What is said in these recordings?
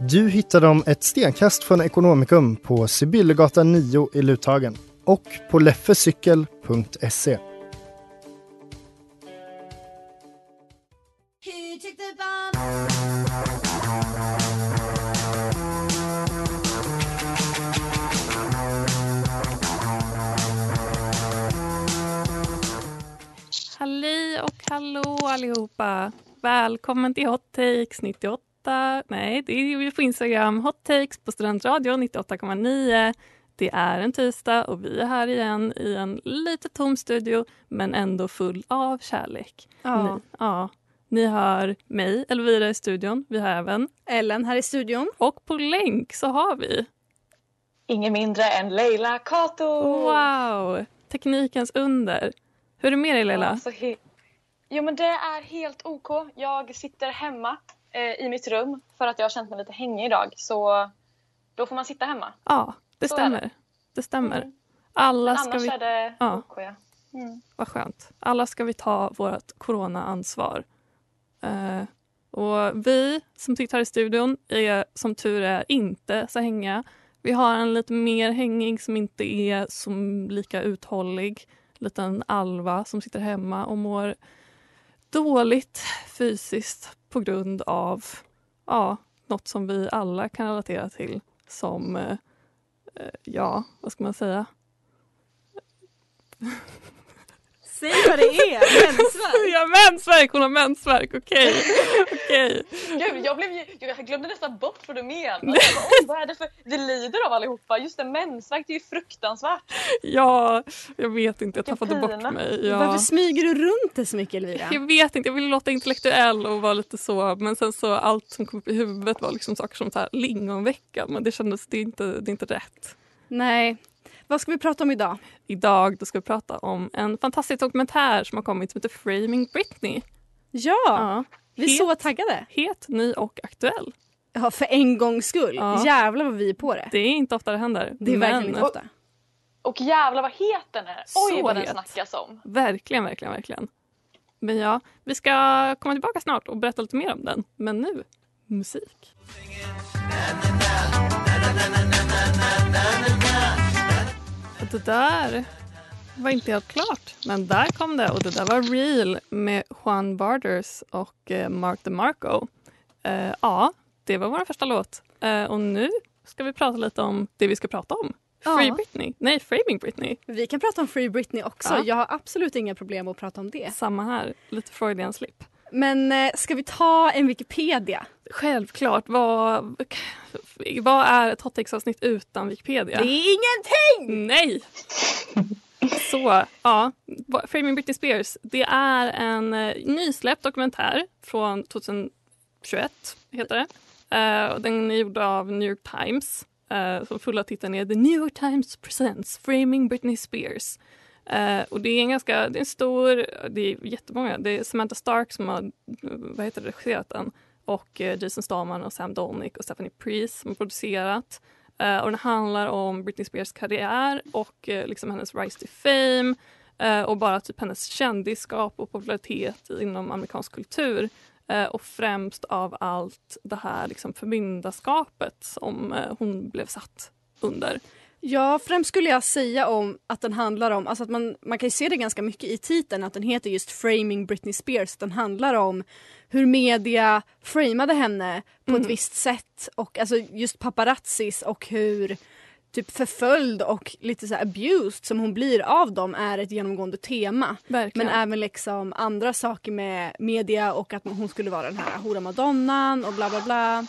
Du hittar dem ett stenkast från Ekonomikum på Sibyllegatan 9 i Luthagen och på leffecykel.se. Halli och hallå allihopa! Välkommen till Hot Takes 98. Nej, det är vi på Instagram. Hot Takes på Studentradion 98,9. Det är en tisdag och vi är här igen i en lite tom studio men ändå full av kärlek. Ja. Ni hör mig, Elvira, i studion. Vi har även Ellen här i studion. Och på länk så har vi ingen mindre än Leila Kato. Wow! Teknikens under. Hur är det med dig, Leila? Jo, men det är helt OK. Jag sitter hemma i mitt rum för att jag har känt mig lite hängig idag. Så då får man sitta hemma. Ja, det så stämmer. Det stämmer. Alla men annars ska vi... är det OK, ja. Vad skönt. Alla ska vi ta vårt coronaansvar. Och vi som sitter här i studion är som tur är inte så hängiga. Vi har en lite mer hängig som inte är som lika uthållig. Liten Alva som sitter hemma och mår dåligt fysiskt på grund av något som vi alla kan relatera till som vad ska man säga? Säg vad det är, mensvärk. Hon har mensvärk, okej. Gud, jag glömde nästan bort vad du menar. Vad är det för, det lider av allihopa. Just det, mensvärk, det är ju fruktansvärt. Ja, jag vet inte, jag tappade bort mig. Ja. Varför smyger du runt det så mycket, Elvira? Jag vet inte, jag ville låta intellektuell och vara lite så. Men sen så allt som kom upp i huvudet var liksom saker som så här lingonvecka. Men det kändes, det är inte rätt. Nej. Vad ska vi prata om idag? Idag då ska vi prata om en fantastisk dokumentär som har kommit som heter Framing Britney. Ja, vi är så taggade. Het, ny och aktuell. Ja, för en gångs skull. Ja. Jävlar vad vi är på det. Det är inte ofta det händer. Det är verkligen inte ofta. Och jävlar vad het den är. Oj, så vad den snackas om. Verkligen. Men ja, vi ska komma tillbaka snart och berätta lite mer om den. Men nu, musik. Det där var inte helt klart, men där kom det. Och det där var Real med Juan Barters och Mark DeMarco. Det var vår första låt. Och nu ska vi prata lite om det vi ska prata om. Free Britney. Nej, Framing Britney. Vi kan prata om Free Britney också. Ja. Jag har absolut inga problem att prata om det. Samma här. Lite Freudian slip. Men ska vi ta en Wikipedia? Självklart. Vad är ett Hot Takes-avsnitt utan Wikipedia? Det är ingenting! Nej! Så, ja. Framing Britney Spears. Det är en nysläppt dokumentär från 2021, heter det. Den är gjord av New York Times. Som fulla titeln är The New York Times Presents Framing Britney Spears. Och det är jättemånga. Det är Samantha Stark som har regisserat den. Och Jason Statham och Sam Dolnick och Stephanie Priest som har producerat. Och den handlar om Britney Spears karriär och liksom hennes rise to fame. Och bara typ hennes kändisskap och popularitet inom amerikansk kultur. Och främst av allt det här liksom förmyndarskapet som hon blev satt under. Ja, främst skulle jag säga om att den handlar om, alltså att man kan ju se det ganska mycket i titeln, att den heter just Framing Britney Spears. Den handlar om hur media framade henne på ett visst sätt, och alltså just paparazzis och hur typ förföljd och lite så här abused som hon blir av dem är ett genomgående tema. Verkligen. Men även liksom andra saker med media och att hon skulle vara den här hora madonnan och bla bla bla.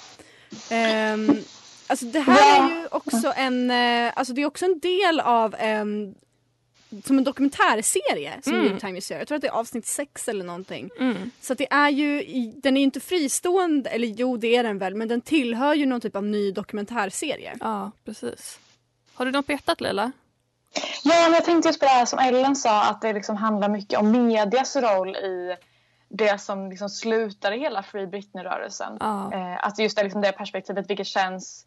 Alltså det här är ju också en, alltså det är också en del av en, som en dokumentärserie som New Times gör. Jag tror att det är avsnitt 6 eller någonting. Så att det är ju, den är ju inte fristående, eller jo det är den väl, men den tillhör ju någon typ av ny dokumentärserie. Ja, precis. Har du något berättat, Leila? Ja, men jag tänkte just på det här som Ellen sa, att det liksom handlar mycket om medias roll i det som liksom slutade hela Free Britney-rörelsen. Ja. Att just det, liksom det perspektivet, vilket känns...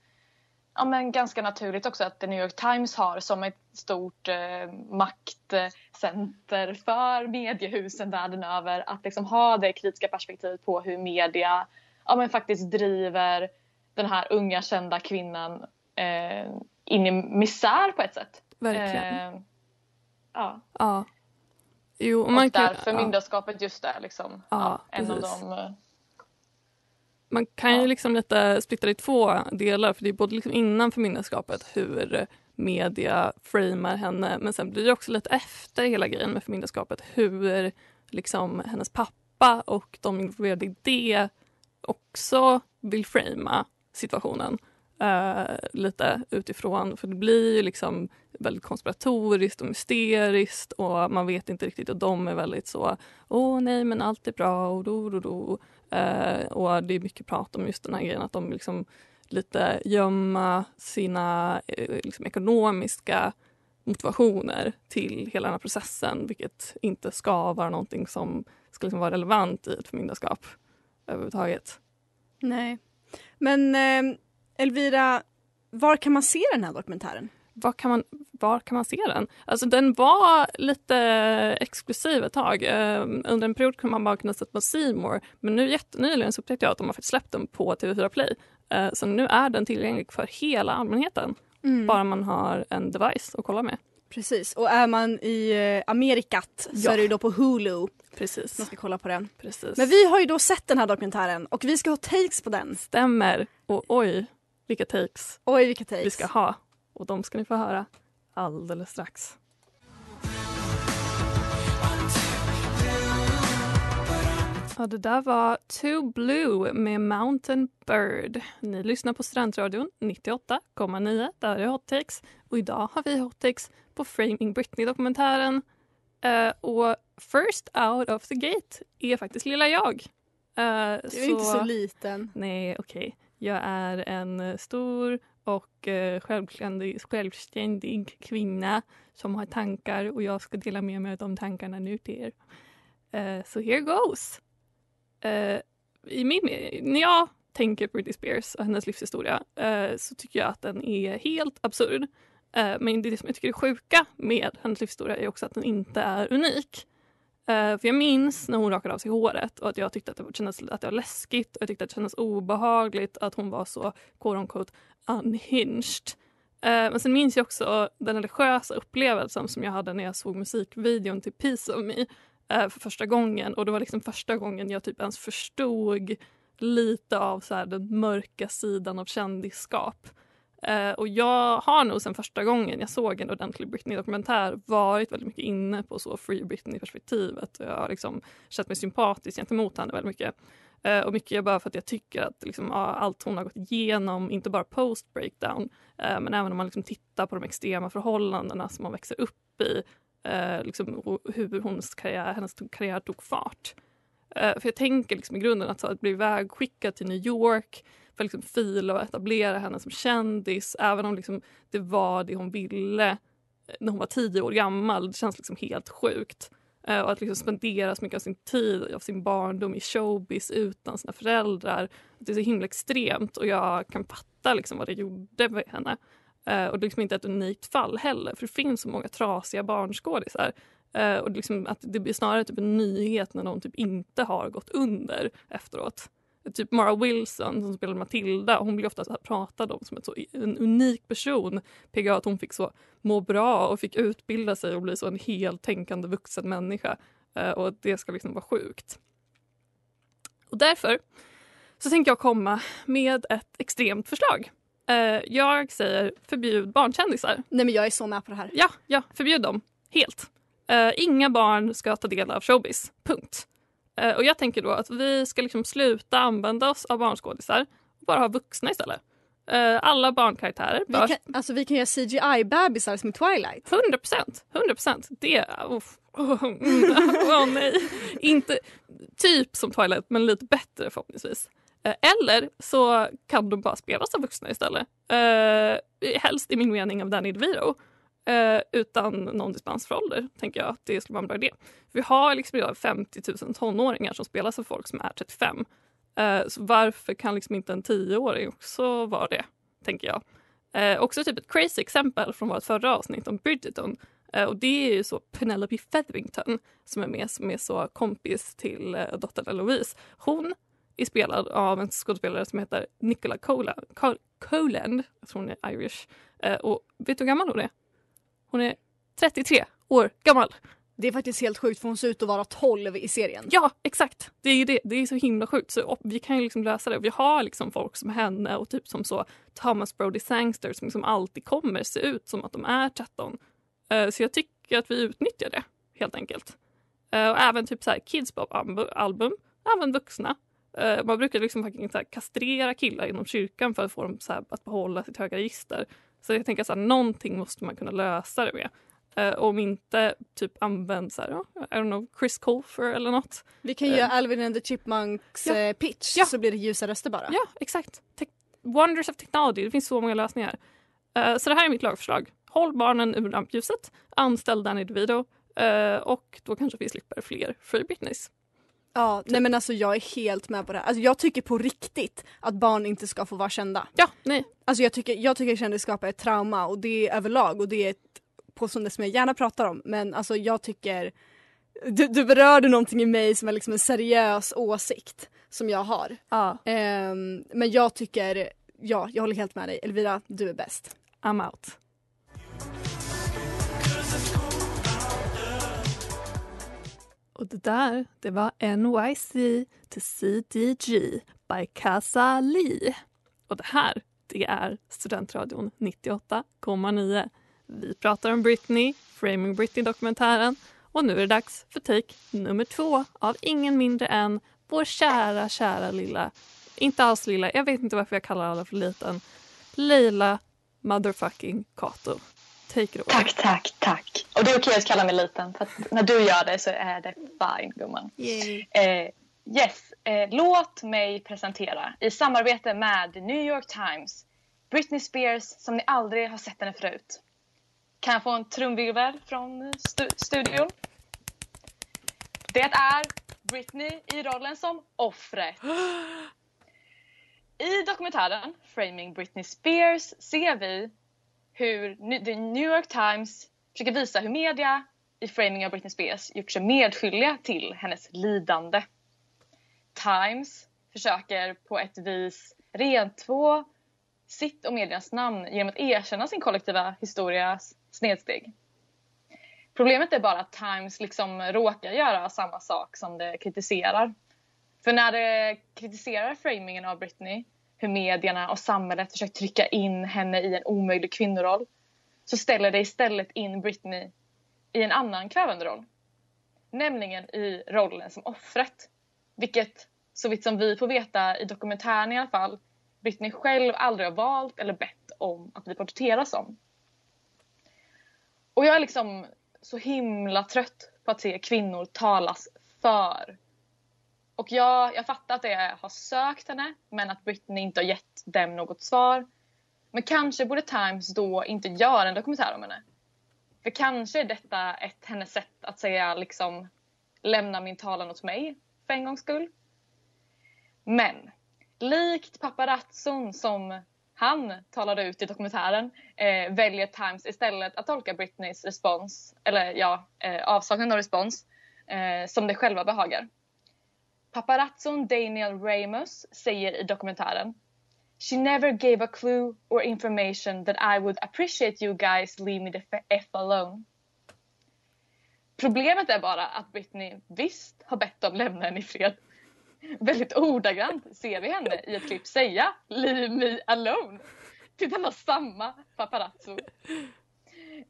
Ja, men ganska naturligt också att The New York Times har som ett stort maktcenter för mediehusen världen över. Att liksom ha det kritiska perspektivet på hur media, ja, men faktiskt driver den här unga kända kvinnan in i misär på ett sätt. Verkligen. Ja. Jo, och man där kan, förmyndarskapet just där liksom. Ja, en av de... Man kan ju liksom lite splitta i två delar, för det är både liksom innan förmyndarskapet hur media framar henne, men sen blir det också lite efter hela grejen med förmyndarskapet hur liksom hennes pappa och de involverade i det också vill frama situationen lite utifrån, för det blir ju liksom väldigt konspiratoriskt och mysteriskt och man vet inte riktigt, och de är väldigt så nej men allt är bra och då. Och det är mycket prat om just den här grejen att de liksom lite gömma sina liksom ekonomiska motivationer till hela den här processen, vilket inte ska vara någonting som ska liksom vara relevant i ett förmyndarskap överhuvudtaget. Nej. Men Elvira, var kan man se den här dokumentären? Var kan man se den? Alltså den var lite exklusiv ett tag. Under en period kunde man bara kunna sätta på C More. Men nu jättenyligen så upptäckte jag att de har släppt den på TV4 Play. Så nu är den tillgänglig för hela allmänheten. Bara man har en device att kolla med. Precis. Och är man i Amerikat så är det ju då på Hulu. Precis. Man ska kolla på den. Precis. Men vi har ju då sett den här dokumentären och vi ska ha takes på den. Stämmer. Och oj, vilka takes vi ska ha. Och de ska ni få höra alldeles strax. Ja, det där var Too Blue med Mountain Bird. Ni lyssnar på Studentradion 98,9. Där är Hot Takes. Och idag har vi Hot Takes på Framing Britney-dokumentären. Och first out of the gate är faktiskt lilla jag. Du är inte så liten. Nej, okej. Jag är en stor... och självständig kvinna som har tankar, och jag ska dela med mig av de tankarna nu till er. Så here goes. När jag tänker på Britney Spears och hennes livshistoria så tycker jag att den är helt absurd. Men det som jag tycker är sjuka med hennes livshistoria är också att den inte är unik. För jag minns när hon rakade av sig håret och att jag tyckte att det var läskigt och jag tyckte att det kändes obehagligt att hon var så quote unquote unhinged. Men sen minns jag också den religiösa upplevelsen som jag hade när jag såg musikvideon till Piece of Me för första gången, och det var liksom första gången jag typ ens förstod lite av så här den mörka sidan av kändisskap. Och jag har nog sen första gången jag såg en ordentlig Britney-dokumentär varit väldigt mycket inne på så Free Britney-perspektivet. Jag har liksom känt mig sympatisk gentemot henne väldigt mycket. Och mycket bara för att jag tycker att liksom, allt hon har gått igenom, inte bara post-breakdown, men även om man liksom tittar på de extrema förhållandena som man växer upp i, liksom, och hur hennes karriär tog fart. För jag tänker liksom, i grunden att bli vägskickad till New York för att liksom fila och etablera henne som kändis, även om liksom det var det hon ville när hon var 10 år gammal, det känns liksom helt sjukt. Och att liksom spendera så mycket av sin tid, av sin barndom i showbiz utan sina föräldrar, det är så himla extremt, och jag kan fatta liksom vad det gjorde med henne. Och det är liksom inte ett unikt fall heller, för det finns så många trasiga barnskådisar. Och liksom att det blir snarare typ en nyhet när någon typ inte har gått under efteråt. Typ Mara Wilson som spelar Matilda, hon blir ofta pratad om som en unik person. PGA att hon fick så må bra och fick utbilda sig och bli så en heltänkande vuxen människa. Och det ska liksom vara sjukt. Och därför så tänker jag komma med ett extremt förslag. Jag säger förbjud barnkändisar. Nej, men jag är så med på det här. Ja, förbjud dem. Helt. Inga barn ska ta del av showbiz. Punkt. Och jag tänker då att vi ska liksom sluta använda oss av barnskådisar och bara ha vuxna istället. Alla barnkaraktärer. Vi kan göra CGI-bebisar som i Twilight. 100%. Det... nej. Inte typ som Twilight, men lite bättre förhoppningsvis. Eller så kan de bara spelas av vuxna istället. Helst i min mening av Daniel Viro. Utan någon dispens för ålder, tänker jag att det skulle vara en bra idé. Vi har liksom idag 50 000 tonåringar som spelas av folk som är 35. Så varför kan liksom inte en 10-åring också vara det, tänker jag. Också typ ett crazy exempel från vårt förra avsnitt om Bridgerton. Och det är ju så Penelope Featherington som är med, som är så kompis till dottern Louise. Hon är spelad av en skådespelare som heter Nicola Coland. Jag tror hon är Irish. Och vet du hur gammal hon är? Hon är 33 år gammal. Det är faktiskt helt sjukt för hon ser ut att vara 12 i serien. Ja, exakt. Det är så himla sjukt. Så vi kan ju liksom lösa det. Vi har liksom folk som henne och typ som så Thomas Brodie Sangster som liksom alltid kommer se ut som att de är 13. Så jag tycker att vi utnyttjar det helt enkelt. Och även typ så här kidsbop-album. Även vuxna. Man brukar liksom faktiskt kastrera killar inom kyrkan för att få dem så här att behålla sitt höga register. Så jag tänker att någonting måste man kunna lösa det med. Om inte typ använd så här, I don't know, Chris Colfer eller något. Vi kan göra Alvin and the Chipmunks pitch så blir det ljusa röster bara. Ja, exakt. Wonders of technology, det finns så många lösningar. Så det här är mitt lagförslag. Håll barnen ur rampljuset, anställ Danny DeVito och då kanske vi slipper fler Free Britneys. Ja, nej men alltså jag är helt med på det. Alltså jag tycker på riktigt att barn inte ska få vara kända. Ja, nej. Alltså jag tycker kändis skapar ett trauma och det är överlag och det är ett påstående som jag gärna pratar om. Men alltså jag tycker, du berörde någonting i mig som är liksom en seriös åsikt som jag har. Ja. Men jag tycker, ja, jag håller helt med dig. Elvira, du är bäst. I'm out. Och det där, det var NYC till CDG by Kasa Lee. Och det här, det är Studentradion 98,9. Vi pratar om Britney, Framing Britney-dokumentären. Och nu är det dags för take nummer 2 av ingen mindre än vår kära, kära lilla. Inte alls lilla, jag vet inte varför jag kallar alla för liten. Leila motherfucking Kato. Tack. Och det är okej att kalla mig liten. För att när du gör det så är det fine, gumman. Låt mig presentera i samarbete med New York Times Britney Spears som ni aldrig har sett henne förut. Kan jag få en trumvirvel från studion? Det är Britney i rollen som offret. I dokumentären Framing Britney Spears ser vi hur The New York Times försöker visa hur media i Framing av Britney Spears gjort sig medskyldiga till hennes lidande. Times försöker på ett vis rentvå sitt och medias namn genom att erkänna sin kollektiva historias snedsteg. Problemet är bara att Times liksom råkar göra samma sak som det kritiserar. För när det kritiserar framingen av Britney, hur medierna och samhället försökt trycka in henne i en omöjlig kvinnoroll, så ställer det istället in Britney i en annan kvävande roll. Nämligen i rollen som offret. Vilket, så vitt som vi får veta i dokumentären i alla fall, Britney själv aldrig har valt eller bett om att vi porträtteras om. Och jag är liksom så himla trött på att se kvinnor talas för. Och jag fattar att jag har sökt henne, men att Britney inte har gett dem något svar. Men kanske borde Times då inte göra en dokumentär om henne. För kanske är detta hennes sätt att säga liksom, lämna min talan åt mig för en gångs skull. Men likt paparazzon som han talade ut i dokumentären väljer Times istället att tolka Britneys respons, eller avsaknad av respons, som det själva behagar. Paparazzon Daniel Ramos säger i dokumentären: "She never gave a clue or information that I would appreciate you guys leave me the F alone." Problemet är bara att Britney visst har bett dem lämna henne i fred. Väldigt ordagrant ser vi henne i ett klipp säga "Leave me alone" till denna samma paparazzo.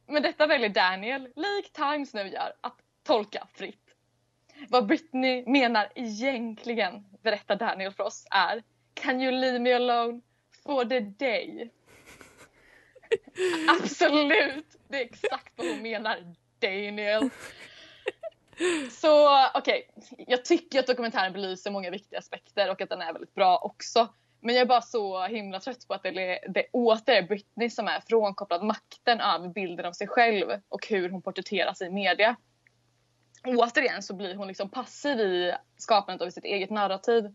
Men detta väljer Daniel, likt Times nu gör, att tolka fritt. Vad Britney menar egentligen, berättar Daniel för oss, är: "Can you leave me alone for the day?" Absolut, det är exakt vad hon menar, Daniel. Så okej, jag tycker att dokumentären belyser många viktiga aspekter och att den är väldigt bra också. Men jag är bara så himla trött på att det åter är Britney som är frånkopplad makten över bilden av sig själv och hur hon porträtteras i media. Återigen så blir hon liksom passiv i skapandet av sitt eget narrativ.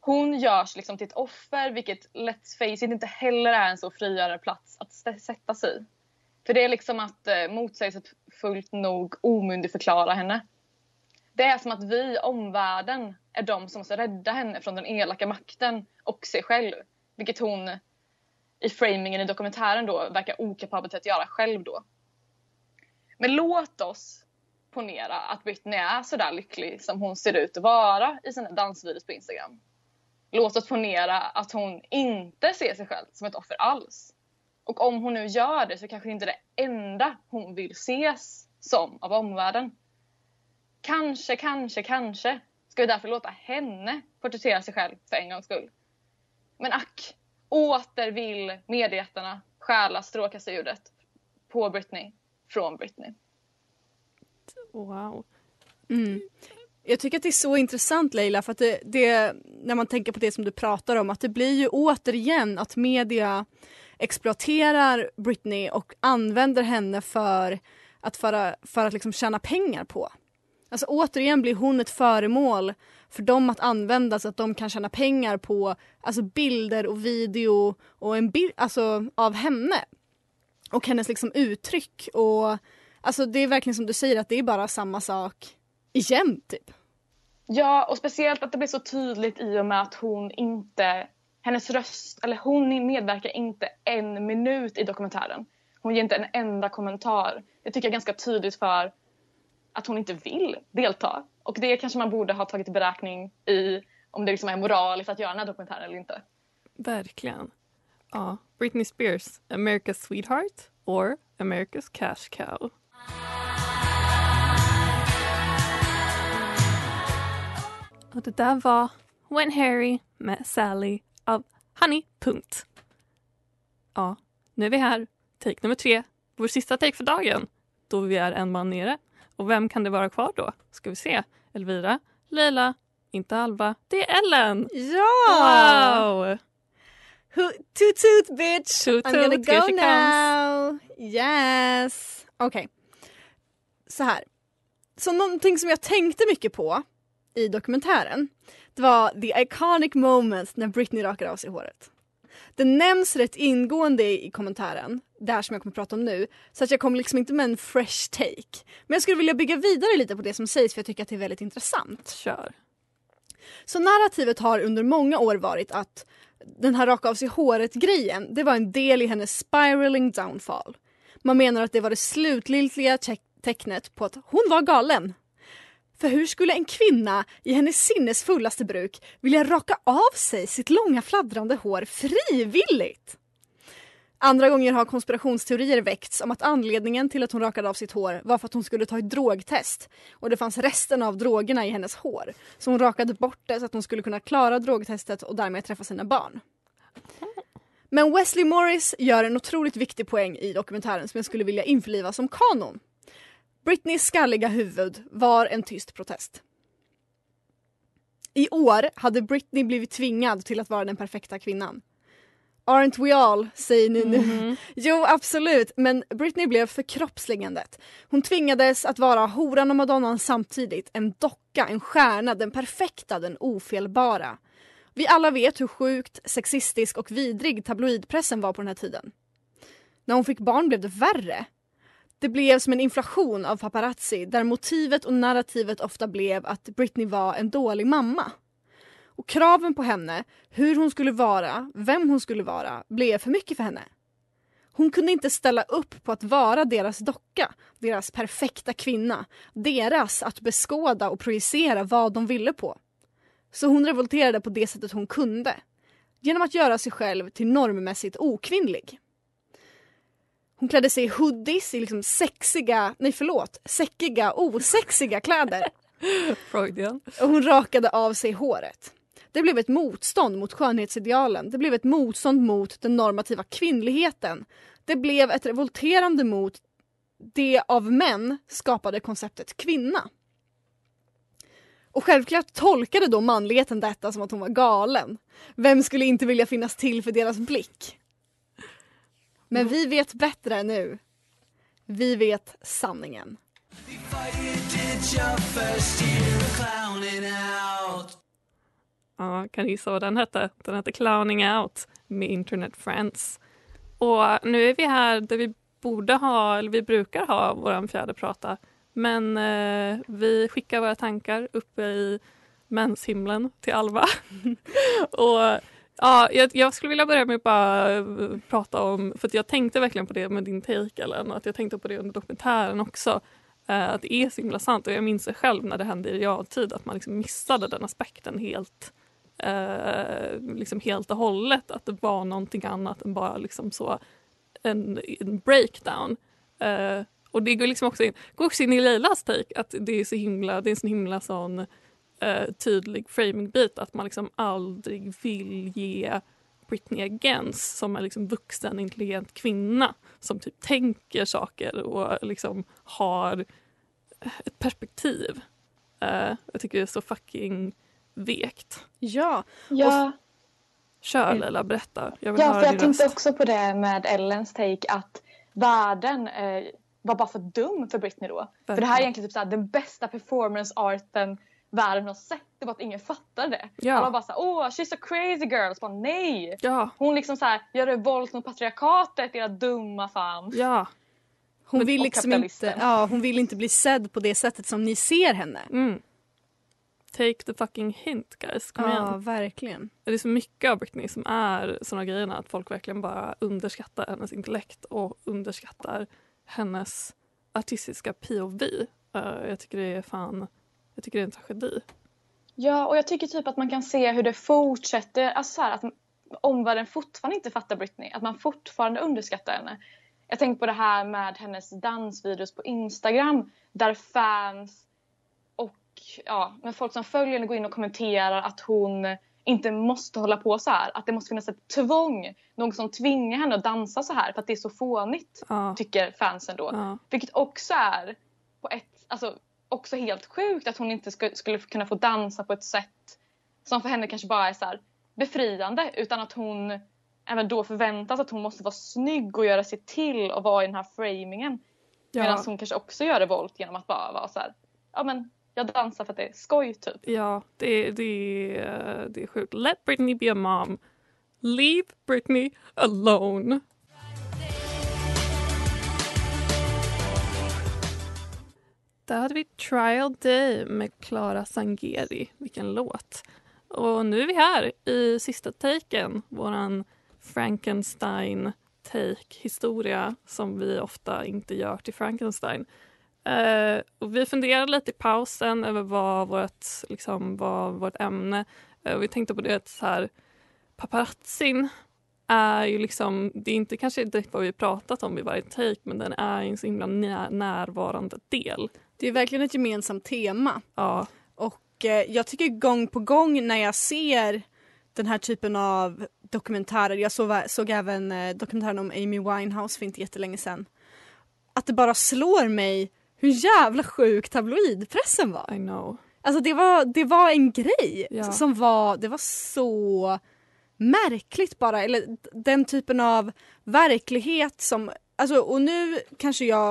Hon görs liksom till ett offer, vilket let's face it inte heller är en så frigörande plats att sätta sig i. För det är liksom att motsägelsefullt nog omyndigförklara henne. Det är som att vi, omvärlden, är de som måste rädda henne från den elaka makten och sig själv. Vilket hon i framingen i dokumentären då verkar okapabel till att göra själv då. Men låt oss ponera att Britney är så där lycklig som hon ser ut att vara i sina dansvideos på Instagram. Låt oss ponera att hon inte ser sig själv som ett offer alls. Och om hon nu gör det så kanske inte det enda hon vill ses som av omvärlden. Kanske ska vi därför låta henne porträttera sig själv för en gångs skull. Men ack, åter vill medieättarna stjäla strålkastarljuset på Britney från Britney. Wow. Mm. Jag tycker att det är så intressant, Leila, för att det när man tänker på det som du pratar om, att det blir ju återigen att media exploaterar Britney och använder henne för att liksom tjäna pengar på. Alltså återigen blir hon ett föremål för dem att använda så att de kan tjäna pengar på, alltså, bilder och video och alltså, av henne och hennes liksom uttryck. Och alltså, det är verkligen som du säger att det är bara samma sak igen typ. Ja, och speciellt att det blir så tydligt i och med att hon medverkar inte en minut i dokumentären. Hon ger inte en enda kommentar. Det tycker jag är ganska tydligt för att hon inte vill delta. Och det kanske man borde ha tagit i beräkning i om det liksom är moraliskt att göra den här dokumentären eller inte. Verkligen. Ja, Britney Spears, America's Sweetheart or America's Cash Cow. Och det där var When Harry Met Sally av Honey. Ja, nu är vi här. Take nummer 3. Vår sista take för dagen. Då vi är en man nere. Och vem kan det vara kvar då? Ska vi se. Elvira, Leila, inte Alva. Det är Ellen! Ja! Wow! Toot toot bitch! Toot, I'm gonna go now! Yes! Okej. Så här. Så någonting som jag tänkte mycket på i dokumentären, det var the iconic moments när Britney rakar av sig håret. Det nämns rätt ingående i kommentaren, där som jag kommer att prata om nu, så att jag kommer liksom inte med en fresh take. Men jag skulle vilja bygga vidare lite på det som sägs, för jag tycker att det är väldigt intressant. Kör. Så narrativet har under många år varit att den här raka av sig håret-grejen, det var en del i hennes spiraling downfall. Man menar att det var det slutgiltiga tecknet på att hon var galen. För hur skulle en kvinna i hennes sinnesfullaste bruk vilja raka av sig sitt långa fladdrande hår frivilligt? Andra gånger har konspirationsteorier väckts om att anledningen till att hon rakade av sitt hår var för att hon skulle ta ett drogtest. Och det fanns resten av drogerna i hennes hår. Så hon rakade bort det så att hon skulle kunna klara drogtestet och därmed träffa sina barn. Men Wesley Morris gör en otroligt viktig poäng i dokumentären som jag skulle vilja införliva som kanon. Britneys skalliga huvud var en tyst protest. I år hade Britney blivit tvingad till att vara den perfekta kvinnan. Aren't we all, säger ni nu. Mm-hmm. Jo, absolut, men Britney blev förkroppsligandet. Hon tvingades att vara horan och madonnan samtidigt. En docka, en stjärna, den perfekta, den ofelbara. Vi alla vet hur sjukt, sexistisk och vidrig tabloidpressen var på den här tiden. När hon fick barn blev det värre. Det blev som en inflation av paparazzi där motivet och narrativet ofta blev att Britney var en dålig mamma. Och kraven på henne, hur hon skulle vara, vem hon skulle vara, blev för mycket för henne. Hon kunde inte ställa upp på att vara deras docka, deras perfekta kvinna, deras att beskåda och projicera vad de ville på. Så hon revolterade på det sättet hon kunde, genom att göra sig själv till normmässigt okvinnlig. Hon klädde sig i hoodies, i liksom osexiga kläder. Och hon rakade av sig håret. Det blev ett motstånd mot skönhetsidealen. Det blev ett motstånd mot den normativa kvinnligheten. Det blev ett revolterande mot det av män skapade konceptet kvinna. Och självklart tolkade då manligheten detta som att hon var galen. Vem skulle inte vilja finnas till för deras blick? Men vi vet bättre nu. Vi vet sanningen. Ja, kan gissa vad den hette? Den hette Clowning Out med Internet Friends. Och nu är vi här där vi borde ha, eller vi brukar ha, vår fjärde prata. Men vi skickar våra tankar uppe i mänshimlen till Alva. Och ja, jag skulle vilja börja med att bara prata om, för att jag tänkte verkligen på det med din take, Ellen, och att jag tänkte på det under dokumentären också. Att det är så himla sant, och jag minns det själv när det hände i realtid att man liksom missade den aspekten helt och hållet, att det var någonting annat än bara liksom så en breakdown. Och det går liksom också in i Leilas take, att det är så himla, det är en så himla sån tydlig framing-bit att man liksom aldrig vill ge Britney agens som är liksom vuxen, intelligent kvinna som typ tänker saker och liksom har ett perspektiv. Jag tycker det är så fucking vekt. Ja. Kör Leila, berätta. Jag tänkte också på det med Ellens take att världen var bara för dum för Britney då. Verkligen. För det här är egentligen typ så här, den bästa performance-arten världen har sett, det var att ingen fattade det. Ja. Alla bara såhär, åh, she's a crazy girl. Så bara, nej. Ja. Hon liksom såhär, gör revolt mot patriarkatet, era dumma fan. Ja. Hon vill liksom inte, hon vill inte bli sedd på det sättet som ni ser henne. Mm. Take the fucking hint, guys. Ja, verkligen. Det är så mycket av Britney som är såna grejerna att folk verkligen bara underskattar hennes intellekt och underskattar hennes artistiska POV. Jag tycker det är en tragedi. Ja, och jag tycker typ att man kan se hur det fortsätter. Alltså så här, att omvärlden fortfarande inte fattar Britney. Att man fortfarande underskattar henne. Jag tänker på det här med hennes dansvideos på Instagram. Där fans och men folk som följer henne går in och kommenterar att hon inte måste hålla på så här. Att det måste finnas ett tvång. Någon som tvingar henne att dansa så här. För att det är så fånigt, tycker fansen då. Ja. Vilket också är på ett... Alltså, också helt sjukt att hon inte skulle kunna få dansa på ett sätt som för henne kanske bara är så här befriande, utan att hon även då förväntas att hon måste vara snygg och göra sig till och vara i den här framingen. Ja. Medan hon kanske också gör revolt genom att bara vara så här, ja men jag dansar för att det är skoj typ. Ja, det är sjukt. Let Britney be a mom. Leave Britney alone. Där hade vi Trial Day med Clara Sangeri. Vilken låt. Och nu är vi här i sista taken. Våran Frankenstein-take-historia som vi ofta inte gör till Frankenstein. Och vi funderade lite i pausen över vad vårt ämne. Vi tänkte på det att så här, paparazzin är ju liksom, det är inte kanske direkt vad vi pratat om i varje take, men den är en så himla närvarande del. Det är verkligen ett gemensamt tema. Ja. Och jag tycker gång på gång när jag ser den här typen av dokumentärer, jag såg även dokumentären om Amy Winehouse för inte jättelänge sedan, att det bara slår mig hur jävla sjuk tabloidpressen var. I know. Alltså det var en grej som var, det var så märkligt bara, eller den typen av verklighet som, alltså, och nu kanske jag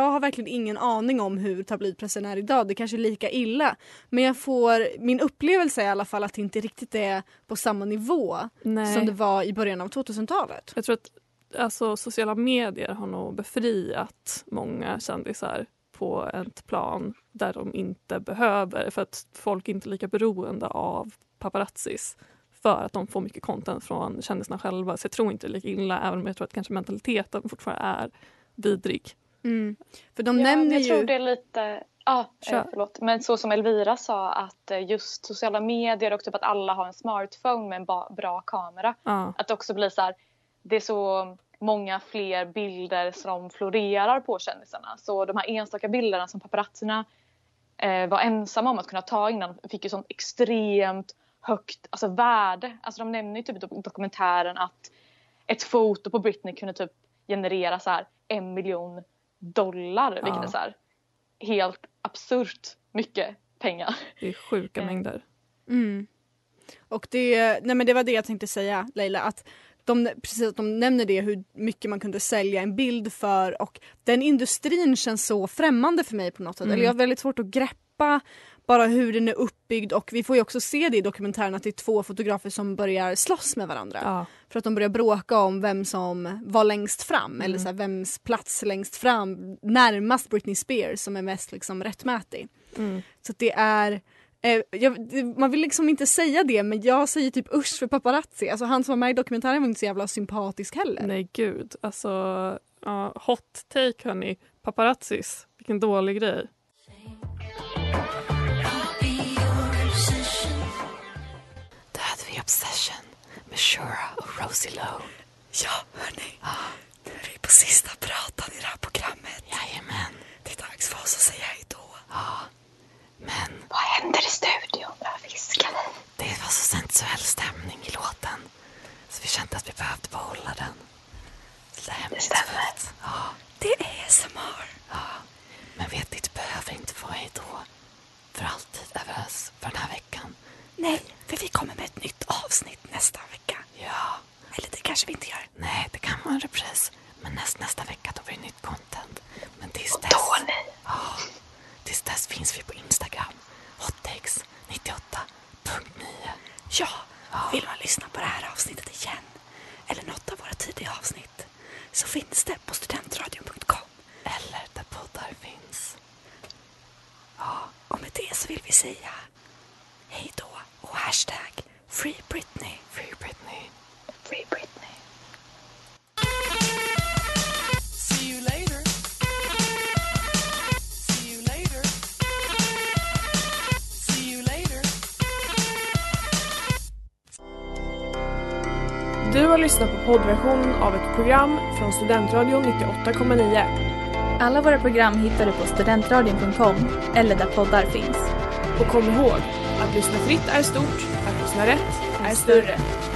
har verkligen ingen aning om hur tabloidpressen är idag, det kanske är lika illa, men jag får, min upplevelse är i alla fall att det inte riktigt är på samma nivå. Nej. Som det var i början av 2000-talet. Jag tror att alltså sociala medier har nog befriat många kändisar på ett plan där de inte behöver, för att folk inte är lika beroende av paparazzis, för att de får mycket content från kändisarna själva. Så jag tror inte det är lika illa, även om jag tror att kanske mentaliteten fortfarande är vidrig. Mm. För de nämner jag ju... tror det är lite... förlåt. Men så som Elvira sa, att just sociala medier och typ att alla har en smartphone med en bra kamera. Att det också blir så här, det är så många fler bilder som florerar på kändisarna. Så de här enstaka bilderna som paparazzerna var ensamma om att kunna ta innan fick ju sånt extremt högt alltså värde. Alltså de nämner ju typ i dokumentären att ett foto på Britney kunde typ generera så här $1 miljon. Vilket är så här helt absurt mycket pengar. Det är sjuka mängder. Mm. Och det var det jag tänkte säga, Leila, att de nämner det, hur mycket man kunde sälja en bild för, och den industrin känns så främmande för mig på något sätt. Eller jag har väldigt svårt att greppa bara hur den är uppbyggd, och vi får ju också se det i dokumentären att det är två fotografer som börjar slåss med varandra. Ja. För att de börjar bråka om vem som var längst fram, eller så här, vems plats längst fram, närmast Britney Spears som är mest liksom rättmätig. Mm. Så att det är... man vill liksom inte säga det, men jag säger typ usch för paparazzi. Alltså han som var med i dokumentären var inte så jävla sympatisk heller. Nej gud, alltså hot take hörni, paparazzis, vilken dålig grej. Det hade vi Obsession med Shura och Rosie Lowe. Ja hörni, nu är vi på sista pratan i det här programmet. Jajamän. Det är dags för oss att säga hejdå. Men vad händer i studion? Vad viskar vi? Det var så sensuell stämning i låten, så vi kände att vi behövde behålla den. Det stämmer. Ja. Det är ASMR. Ja. Men vet ni, det behöver inte vara hejdå för alltid över oss för den här veckan. Nej, för vi kommer med ett nytt avsnitt nästa vecka. Ja. Eller det kanske vi inte gör. Nej, det kan vara en repris. Men nästa vecka då blir det nytt content. Men tills dess... Och då ni. Ja. Tills dess finns vi på Instagram, hottakes98.9. Ja, vill man lyssna på det här avsnittet igen eller något av våra tidiga avsnitt, så finns det på studentradion.com eller där poddar finns. Ja, och med det så vill vi säga hej då och hashtag Free Britney. Free Britney. Free Britney. See you later. Du har lyssnat på poddversion av ett program från Studentradion 98,9. Alla våra program hittar du på studentradion.com eller där poddar finns. Och kom ihåg, att lyssna fritt är stort, att lyssna rätt är större.